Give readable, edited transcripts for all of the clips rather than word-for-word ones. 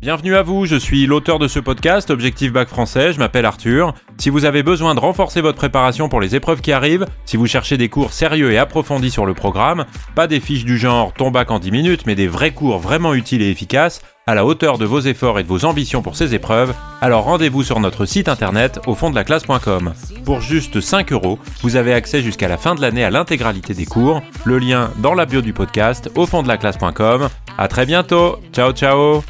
Bienvenue à vous, je suis l'auteur de ce podcast, Objectif Bac français, je m'appelle Arthur. Si vous avez besoin de renforcer votre préparation pour les épreuves qui arrivent, si vous cherchez des cours sérieux et approfondis sur le programme, pas des fiches du genre ton bac en 10 minutes, mais des vrais cours vraiment utiles et efficaces, à la hauteur de vos efforts et de vos ambitions pour ces épreuves, alors rendez-vous sur notre site internet aufonddelaclasse.com. Pour juste 5 €, vous avez accès jusqu'à la fin de l'année à l'intégralité des cours, le lien dans la bio du podcast aufonddelaclasse.com. À très bientôt, ciao ciao.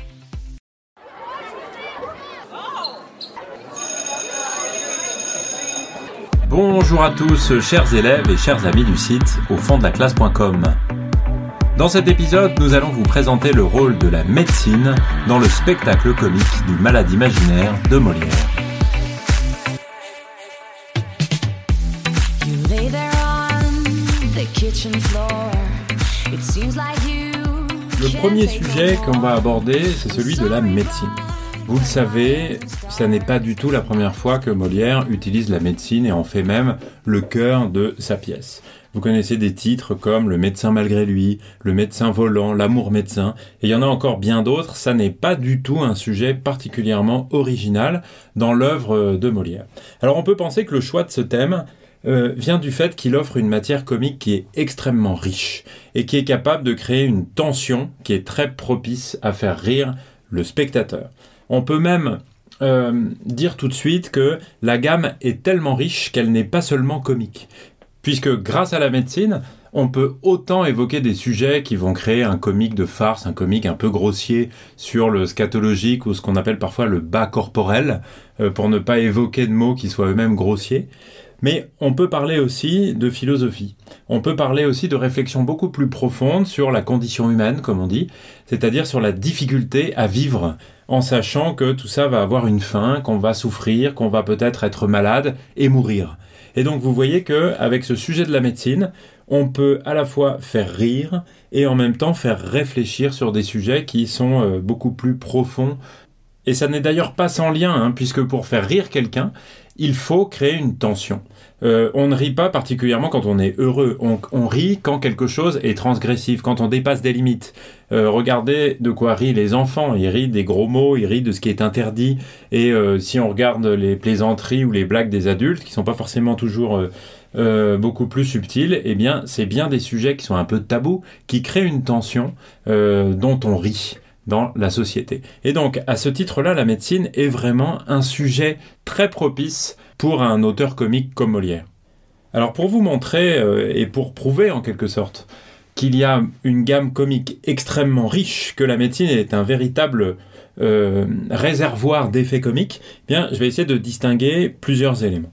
Bonjour à tous, chers élèves et chers amis du site aufonddelaclasse.com. Dans cet épisode, nous allons vous présenter le rôle de la médecine dans le spectacle comique du Malade Imaginaire de Molière. Le premier sujet qu'on va aborder, c'est celui de la médecine. Vous le savez, ça n'est pas du tout la première fois que Molière utilise la médecine et en fait même le cœur de sa pièce. Vous connaissez des titres comme « Le médecin malgré lui »,« Le médecin volant »,« L'amour médecin » et il y en a encore bien d'autres. Ça n'est pas du tout un sujet particulièrement original dans l'œuvre de Molière. Alors on peut penser que le choix de ce thème vient du fait qu'il offre une matière comique qui est extrêmement riche et qui est capable de créer une tension qui est très propice à faire rire le spectateur. On peut même dire tout de suite que la gamme est tellement riche qu'elle n'est pas seulement comique, puisque grâce à la médecine, on peut autant évoquer des sujets qui vont créer un comique de farce, un comique un peu grossier sur le scatologique ou ce qu'on appelle parfois le bas corporel, pour ne pas évoquer de mots qui soient eux-mêmes grossiers. Mais on peut parler aussi de philosophie, on peut parler aussi de réflexions beaucoup plus profondes sur la condition humaine, comme on dit, c'est-à-dire sur la difficulté à vivre, en sachant que tout ça va avoir une fin, qu'on va souffrir, qu'on va peut-être être malade et mourir. Et donc vous voyez qu'avec ce sujet de la médecine, on peut à la fois faire rire et en même temps faire réfléchir sur des sujets qui sont beaucoup plus profonds. Et ça n'est d'ailleurs pas sans lien, puisque pour faire rire quelqu'un, il faut créer une tension. On ne rit pas particulièrement quand on est heureux. On rit quand quelque chose est transgressif, quand on dépasse des limites. Regardez de quoi rient les enfants. Ils rient des gros mots, ils rient de ce qui est interdit. Et si on regarde les plaisanteries ou les blagues des adultes, qui ne sont pas forcément toujours beaucoup plus subtiles, eh bien, c'est bien des sujets qui sont un peu tabous, qui créent une tension dont on rit dans la société. Et donc, à ce titre-là, la médecine est vraiment un sujet très propice pour un auteur comique comme Molière. Alors, pour vous montrer et pour prouver, en quelque sorte, qu'il y a une gamme comique extrêmement riche, que la médecine est un véritable réservoir d'effets comiques, eh bien, je vais essayer de distinguer plusieurs éléments.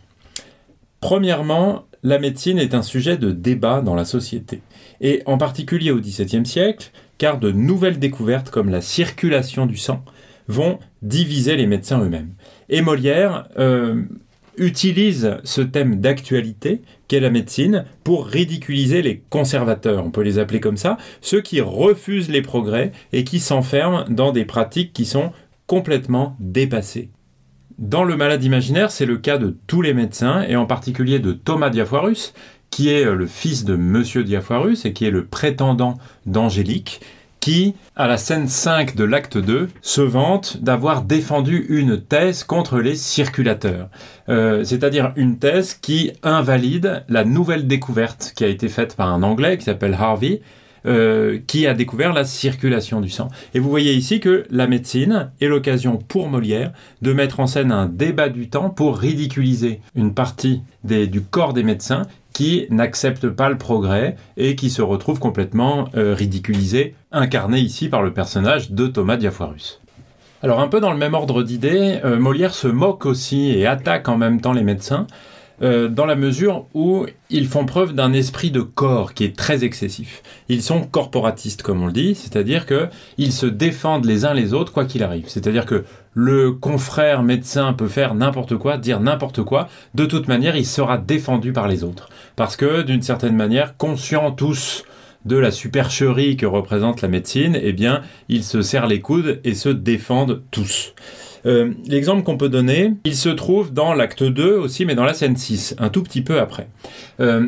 Premièrement, la médecine est un sujet de débat dans la société, et en particulier au XVIIe siècle, car de nouvelles découvertes comme la circulation du sang vont diviser les médecins eux-mêmes. Et Molière utilise ce thème d'actualité qu'est la médecine pour ridiculiser les conservateurs, on peut les appeler comme ça, ceux qui refusent les progrès et qui s'enferment dans des pratiques qui sont complètement dépassées. Dans Le Malade Imaginaire, c'est le cas de tous les médecins, et en particulier de Thomas Diafoirus, qui est le fils de Monsieur Diafoirus et qui est le prétendant d'Angélique, qui, à la scène 5 de l'acte 2, se vante d'avoir défendu une thèse contre les circulateurs. C'est-à-dire une thèse qui invalide la nouvelle découverte qui a été faite par un Anglais qui s'appelle Harvey, qui a découvert la circulation du sang. Et vous voyez ici que la médecine est l'occasion pour Molière de mettre en scène un débat du temps pour ridiculiser une partie du corps des médecins qui n'acceptent pas le progrès et qui se retrouvent complètement ridiculisés, incarnés ici par le personnage de Thomas Diafoirus. Alors un peu dans le même ordre d'idées, Molière se moque aussi et attaque en même temps les médecins, dans la mesure où ils font preuve d'un esprit de corps qui est très excessif. Ils sont corporatistes, comme on le dit, c'est-à-dire qu'ils se défendent les uns les autres quoi qu'il arrive. C'est-à-dire que le confrère médecin peut faire n'importe quoi, dire n'importe quoi, de toute manière, il sera défendu par les autres. Parce que, d'une certaine manière, conscients tous de la supercherie que représente la médecine, eh bien, ils se serrent les coudes et se défendent tous. L'exemple qu'on peut donner, il se trouve dans l'acte 2 aussi, mais dans la scène 6, un tout petit peu après.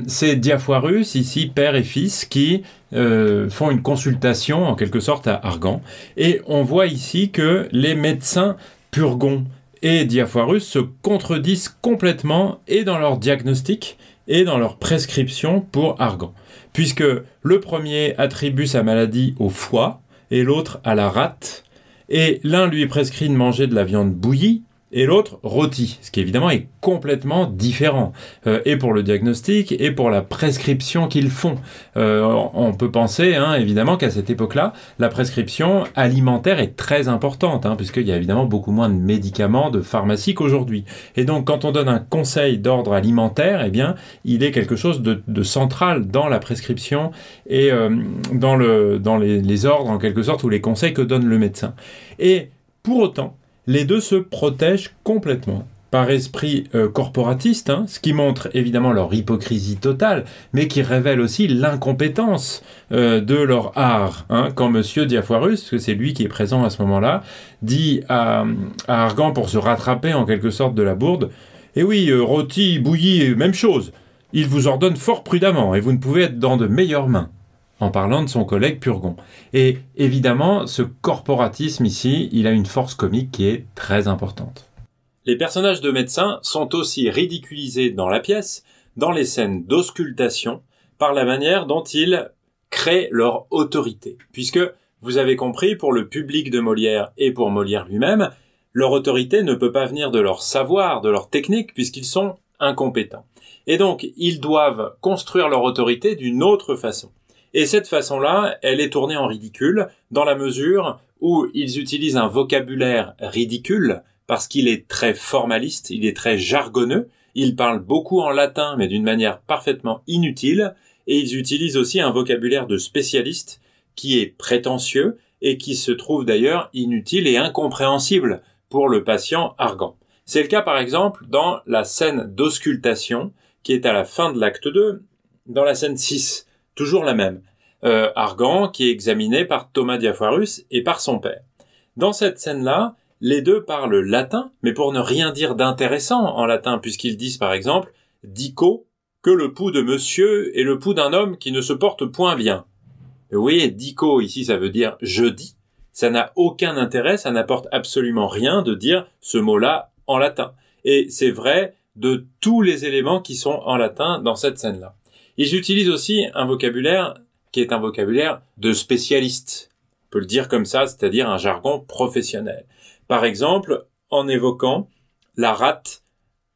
C'est Diafoirus, ici père et fils, qui font une consultation en quelque sorte à Argan, et on voit ici que les médecins Purgon et Diafoirus se contredisent complètement et dans leur diagnostic et dans leur prescription pour Argan, puisque le premier attribue sa maladie au foie et l'autre à la rate, et l'un lui prescrit de manger de la viande bouillie et l'autre rôti, ce qui évidemment est complètement différent, et pour le diagnostic et pour la prescription qu'ils font. On peut penser évidemment qu'à cette époque-là, la prescription alimentaire est très importante, puisqu'il y a évidemment beaucoup moins de médicaments, de pharmacie qu'aujourd'hui. Et donc quand on donne un conseil d'ordre alimentaire, eh bien, il est quelque chose de central dans la prescription et dans les ordres en quelque sorte, ou les conseils que donne le médecin. Et pour autant, les deux se protègent complètement par esprit corporatiste, ce qui montre évidemment leur hypocrisie totale, mais qui révèle aussi l'incompétence de leur art. Quand Monsieur Diafoirus, parce que c'est lui qui est présent à ce moment-là, dit à Argan pour se rattraper en quelque sorte de la bourde, « Eh oui, rôti, bouilli, même chose. Il vous ordonne fort prudemment et vous ne pouvez être dans de meilleures mains. » en parlant de son collègue Purgon. Et évidemment, ce corporatisme ici, il a une force comique qui est très importante. Les personnages de médecins sont aussi ridiculisés dans la pièce, dans les scènes d'auscultation, par la manière dont ils créent leur autorité. Puisque, vous avez compris, pour le public de Molière et pour Molière lui-même, leur autorité ne peut pas venir de leur savoir, de leur technique, puisqu'ils sont incompétents. Et donc, ils doivent construire leur autorité d'une autre façon. Et cette façon-là, elle est tournée en ridicule dans la mesure où ils utilisent un vocabulaire ridicule parce qu'il est très formaliste, il est très jargonneux, ils parlent beaucoup en latin mais d'une manière parfaitement inutile, et ils utilisent aussi un vocabulaire de spécialiste qui est prétentieux et qui se trouve d'ailleurs inutile et incompréhensible pour le patient Argan. C'est le cas par exemple dans la scène d'auscultation qui est à la fin de l'acte 2, dans la scène 6. Toujours la même. Argan qui est examiné par Thomas Diafoirus et par son père. Dans cette scène-là, les deux parlent latin, mais pour ne rien dire d'intéressant en latin, puisqu'ils disent par exemple « dico » que le pouls de monsieur est le pouls d'un homme qui ne se porte point bien. Vous voyez, « dico » ici ça veut dire « je dis ». Ça n'a aucun intérêt, ça n'apporte absolument rien de dire ce mot-là en latin. Et c'est vrai de tous les éléments qui sont en latin dans cette scène-là. Ils utilisent aussi un vocabulaire qui est un vocabulaire de spécialiste. On peut le dire comme ça, c'est-à-dire un jargon professionnel. Par exemple, en évoquant la rate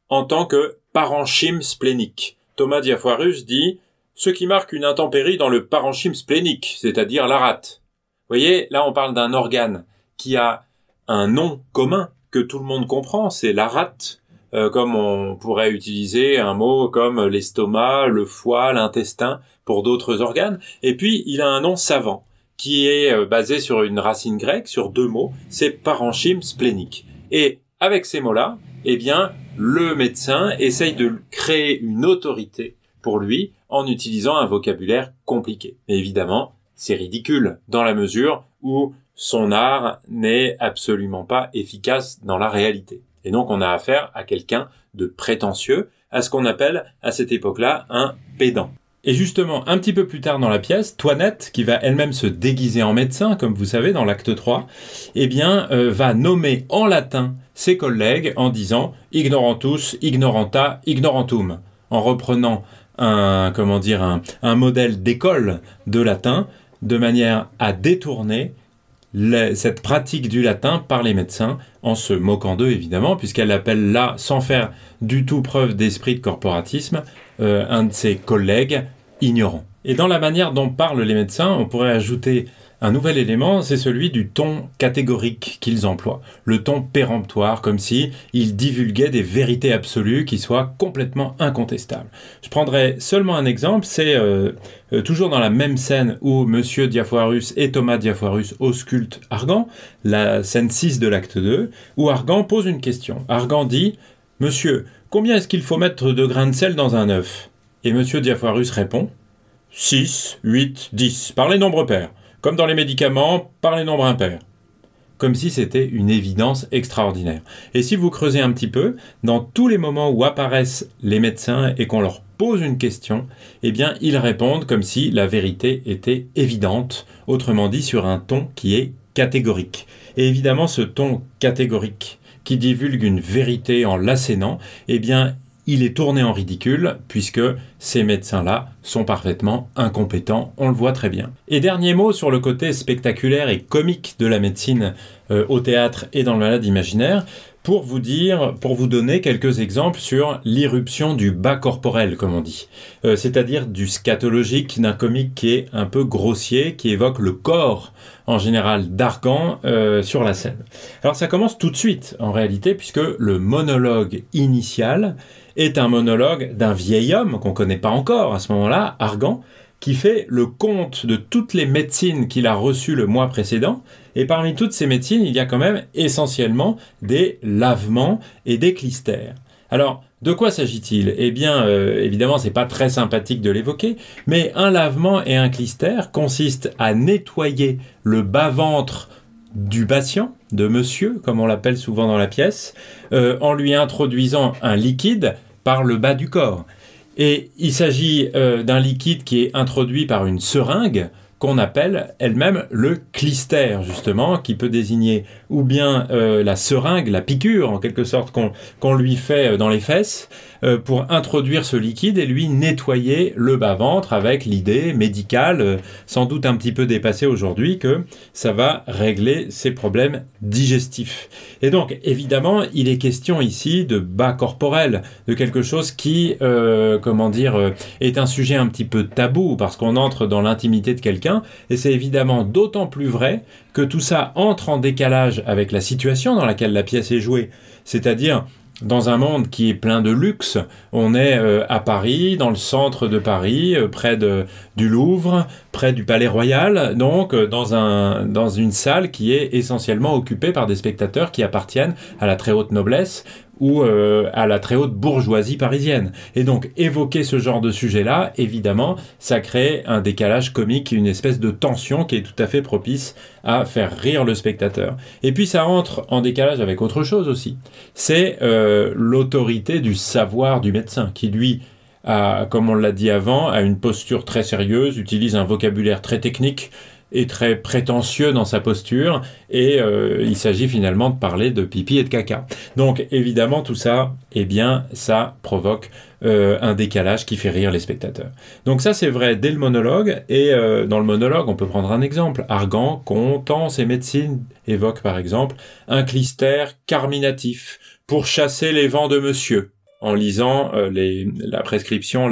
en tant que parenchyme splénique. Thomas Diafoirus dit « ce qui marque une intempérie dans le parenchyme splénique, c'est-à-dire la rate ». Vous voyez, là on parle d'un organe qui a un nom commun que tout le monde comprend, c'est la rate. Comme on pourrait utiliser un mot comme l'estomac, le foie, l'intestin pour d'autres organes. Et puis, il a un nom savant qui est basé sur une racine grecque, sur deux mots, c'est parenchyme splénique. Et avec ces mots-là, eh bien, le médecin essaye de créer une autorité pour lui en utilisant un vocabulaire compliqué. Mais évidemment, c'est ridicule dans la mesure où son art n'est absolument pas efficace dans la réalité. Et donc, on a affaire à quelqu'un de prétentieux, à ce qu'on appelle, à cette époque-là, un pédant. Et justement, un petit peu plus tard dans la pièce, Toinette, qui va elle-même se déguiser en médecin, comme vous savez, dans l'acte 3, eh bien, va nommer en latin ses collègues en disant « ignorantus, ignoranta, ignorantum », en reprenant un modèle d'école de latin, de manière à détourner cette pratique du latin par les médecins, en se moquant d'eux évidemment, puisqu'elle appelle là, sans faire du tout preuve d'esprit de corporatisme, un de ses collègues ignorant. Et dans la manière dont parlent les médecins, on pourrait ajouter un nouvel élément, c'est celui du ton catégorique qu'ils emploient, le ton péremptoire, comme si ils divulguaient des vérités absolues qui soient complètement incontestables. Je prendrai seulement un exemple, c'est toujours dans la même scène où Monsieur Diafoirus et Thomas Diafoirus auscultent Argan, la scène 6 de l'acte 2, où Argan pose une question. Argan dit « Monsieur, combien est-ce qu'il faut mettre de grains de sel dans un œuf ?» Et Monsieur Diafoirus répond « 6, 8, 10, par les nombres pairs. Comme dans les médicaments, par les nombres impairs. » Comme si c'était une évidence extraordinaire. Et si vous creusez un petit peu, dans tous les moments où apparaissent les médecins et qu'on leur pose une question, eh bien, ils répondent comme si la vérité était évidente, autrement dit sur un ton qui est catégorique. Et évidemment, ce ton catégorique qui divulgue une vérité en l'assénant, eh bien, il est tourné en ridicule puisque ces médecins-là sont parfaitement incompétents, on le voit très bien. Et dernier mot sur le côté spectaculaire et comique de la médecine au théâtre et dans Le Malade Imaginaire, pour vous donner quelques exemples sur l'irruption du bas corporel, comme on dit. C'est-à-dire du scatologique, d'un comique qui est un peu grossier, qui évoque le corps, en général d'Argan, sur la scène. Alors ça commence tout de suite, en réalité, puisque le monologue initial est un monologue d'un vieil homme qu'on connaît pas encore à ce moment-là, Argan, qui fait le compte de toutes les médecines qu'il a reçues le mois précédent. Et parmi toutes ces médecines, il y a quand même essentiellement des lavements et des clistères. Alors, de quoi s'agit-il ? Eh bien, évidemment, c'est pas très sympathique de l'évoquer, mais un lavement et un clistère consistent à nettoyer le bas-ventre du patient, de monsieur, comme on l'appelle souvent dans la pièce, en lui introduisant un liquide par le bas du corps. Et il s'agit d'un liquide qui est introduit par une seringue qu'on appelle elle-même le clistère, justement, qui peut désigner ou bien la seringue, la piqûre, en quelque sorte, qu'on lui fait dans les fesses pour introduire ce liquide et lui nettoyer le bas-ventre avec l'idée médicale, sans doute un petit peu dépassée aujourd'hui, que ça va régler ses problèmes digestifs. Et donc, évidemment, il est question ici de bas corporel, de quelque chose qui, est un sujet un petit peu tabou, parce qu'on entre dans l'intimité de quelqu'un, et c'est évidemment d'autant plus vrai que tout ça entre en décalage avec la situation dans laquelle la pièce est jouée, c'est-à-dire dans un monde qui est plein de luxe. On est à Paris, dans le centre de Paris, près du Louvre, près du Palais Royal, donc dans une salle qui est essentiellement occupée par des spectateurs qui appartiennent à la très haute noblesse ou à la très haute bourgeoisie parisienne. Et donc, évoquer ce genre de sujet-là, évidemment, ça crée un décalage comique, une espèce de tension qui est tout à fait propice à faire rire le spectateur. Et puis, ça entre en décalage avec autre chose aussi. C'est l'autorité du savoir du médecin, qui, lui, a, comme on l'a dit avant, a une posture très sérieuse, utilise un vocabulaire très technique, est très prétentieux dans sa posture, et il s'agit finalement de parler de pipi et de caca. Donc évidemment tout ça, eh bien ça provoque un décalage qui fait rire les spectateurs. Donc ça c'est vrai dès le monologue, et dans le monologue on peut prendre un exemple. Argan, comptant ses médecines, évoque par exemple un clistère carminatif pour chasser les vents de monsieur, en lisant la prescription,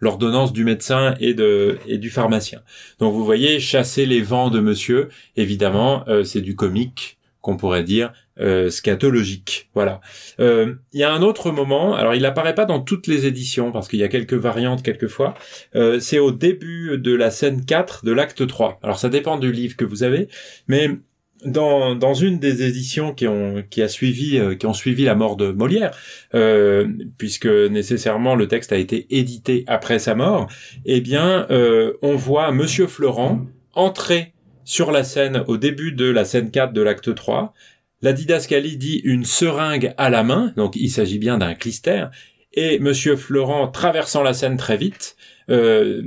l'ordonnance du médecin et du pharmacien. Donc vous voyez, chasser les vents de monsieur, évidemment, c'est du comique, qu'on pourrait dire scatologique. Voilà. Il y a un autre moment, alors il apparaît pas dans toutes les éditions, parce qu'il y a quelques variantes quelquefois, c'est au début de la scène 4 de l'acte 3. Alors ça dépend du livre que vous avez, mais dans une des éditions qui ont suivi la mort de Molière, puisque nécessairement le texte a été édité après sa mort, eh bien on voit Monsieur Florent entrer sur la scène au début de la scène 4 de l'acte 3. La didascalie dit une seringue à la main, donc il s'agit bien d'un clistère, et Monsieur Florent, traversant la scène très vite, est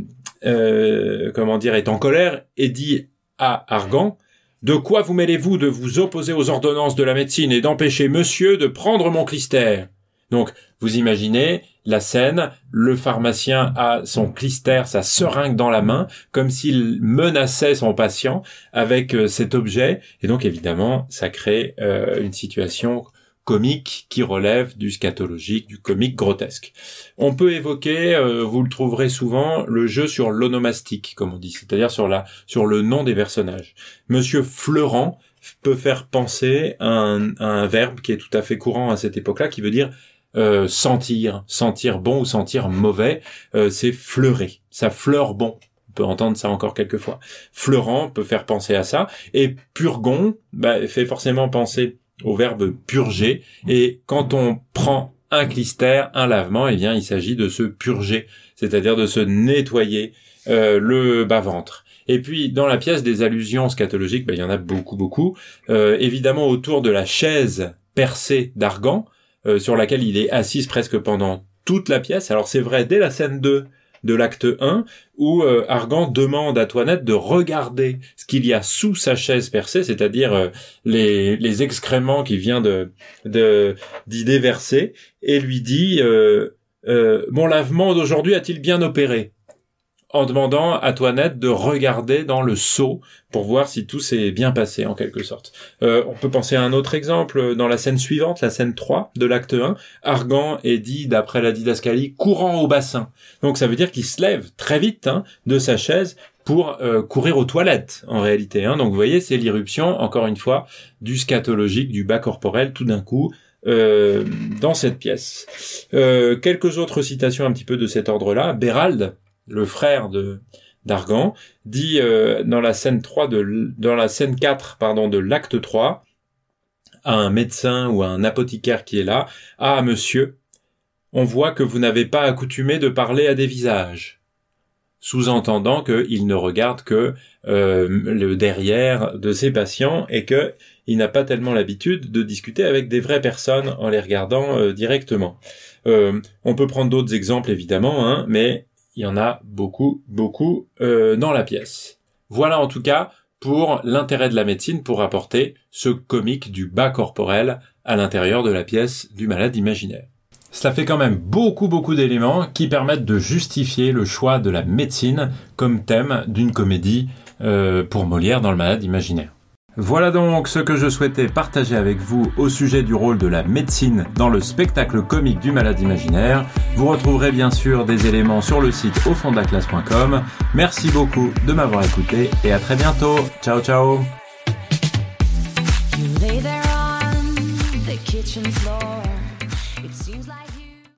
en colère et dit à Argan: « De quoi vous mêlez-vous de vous opposer aux ordonnances de la médecine et d'empêcher monsieur de prendre mon clistère ?» Donc, vous imaginez la scène, le pharmacien a son clistère, sa seringue dans la main, comme s'il menaçait son patient avec cet objet. Et donc, évidemment, ça crée une situation comique qui relève du scatologique, du comique grotesque. On peut évoquer, vous le trouverez souvent, le jeu sur l'onomastique, comme on dit, c'est-à-dire sur le nom des personnages. Monsieur Fleurant peut faire penser à un verbe qui est tout à fait courant à cette époque-là, qui veut dire sentir bon ou sentir mauvais. C'est fleurer, ça fleure bon. On peut entendre ça encore quelques fois. Fleurant peut faire penser à ça, et Purgon fait forcément penser au verbe purger, et quand on prend un clistère, un lavement, eh bien il s'agit de se purger, c'est-à-dire de se nettoyer le bas-ventre. Et puis dans la pièce, des allusions scatologiques, il y en a beaucoup, évidemment autour de la chaise percée d'Argan, sur laquelle il est assis presque pendant toute la pièce. Alors c'est vrai, dès la scène 2 de l'acte 1, où Argan demande à Toinette de regarder ce qu'il y a sous sa chaise percée, c'est-à-dire les excréments qui viennent d'idées versées, et lui dit « Mon lavement d'aujourd'hui a-t-il bien opéré ?» en demandant à Toinette de regarder dans le seau pour voir si tout s'est bien passé, en quelque sorte. On peut penser à un autre exemple, dans la scène suivante, la scène 3 de l'acte 1, Argan est dit, d'après la didascalie, courant au bassin. Donc ça veut dire qu'il se lève très vite de sa chaise pour courir aux toilettes, en réalité. Donc vous voyez, c'est l'irruption, encore une fois, du scatologique, du bas corporel, tout d'un coup, dans cette pièce. Quelques autres citations un petit peu de cet ordre-là. Bérald, le frère d'Argan, dit dans la scène 3 dans la scène 4 de l'acte 3 à un médecin ou à un apothicaire qui est là: ah, monsieur, on voit que vous n'avez pas accoutumé de parler à des visages, sous-entendant qu'il ne regarde que le derrière de ses patients et que il n'a pas tellement l'habitude de discuter avec des vraies personnes en les regardant directement. On peut prendre d'autres exemples évidemment, mais il y en a beaucoup dans la pièce. Voilà en tout cas pour l'intérêt de la médecine, pour apporter ce comique du bas corporel à l'intérieur de la pièce du Malade imaginaire. Cela fait quand même beaucoup d'éléments qui permettent de justifier le choix de la médecine comme thème d'une comédie pour Molière dans le Malade imaginaire. Voilà donc ce que je souhaitais partager avec vous au sujet du rôle de la médecine dans le spectacle comique du Malade imaginaire. Vous retrouverez bien sûr des éléments sur le site aufonddelaclasse.com. Merci beaucoup de m'avoir écouté et à très bientôt. Ciao, ciao!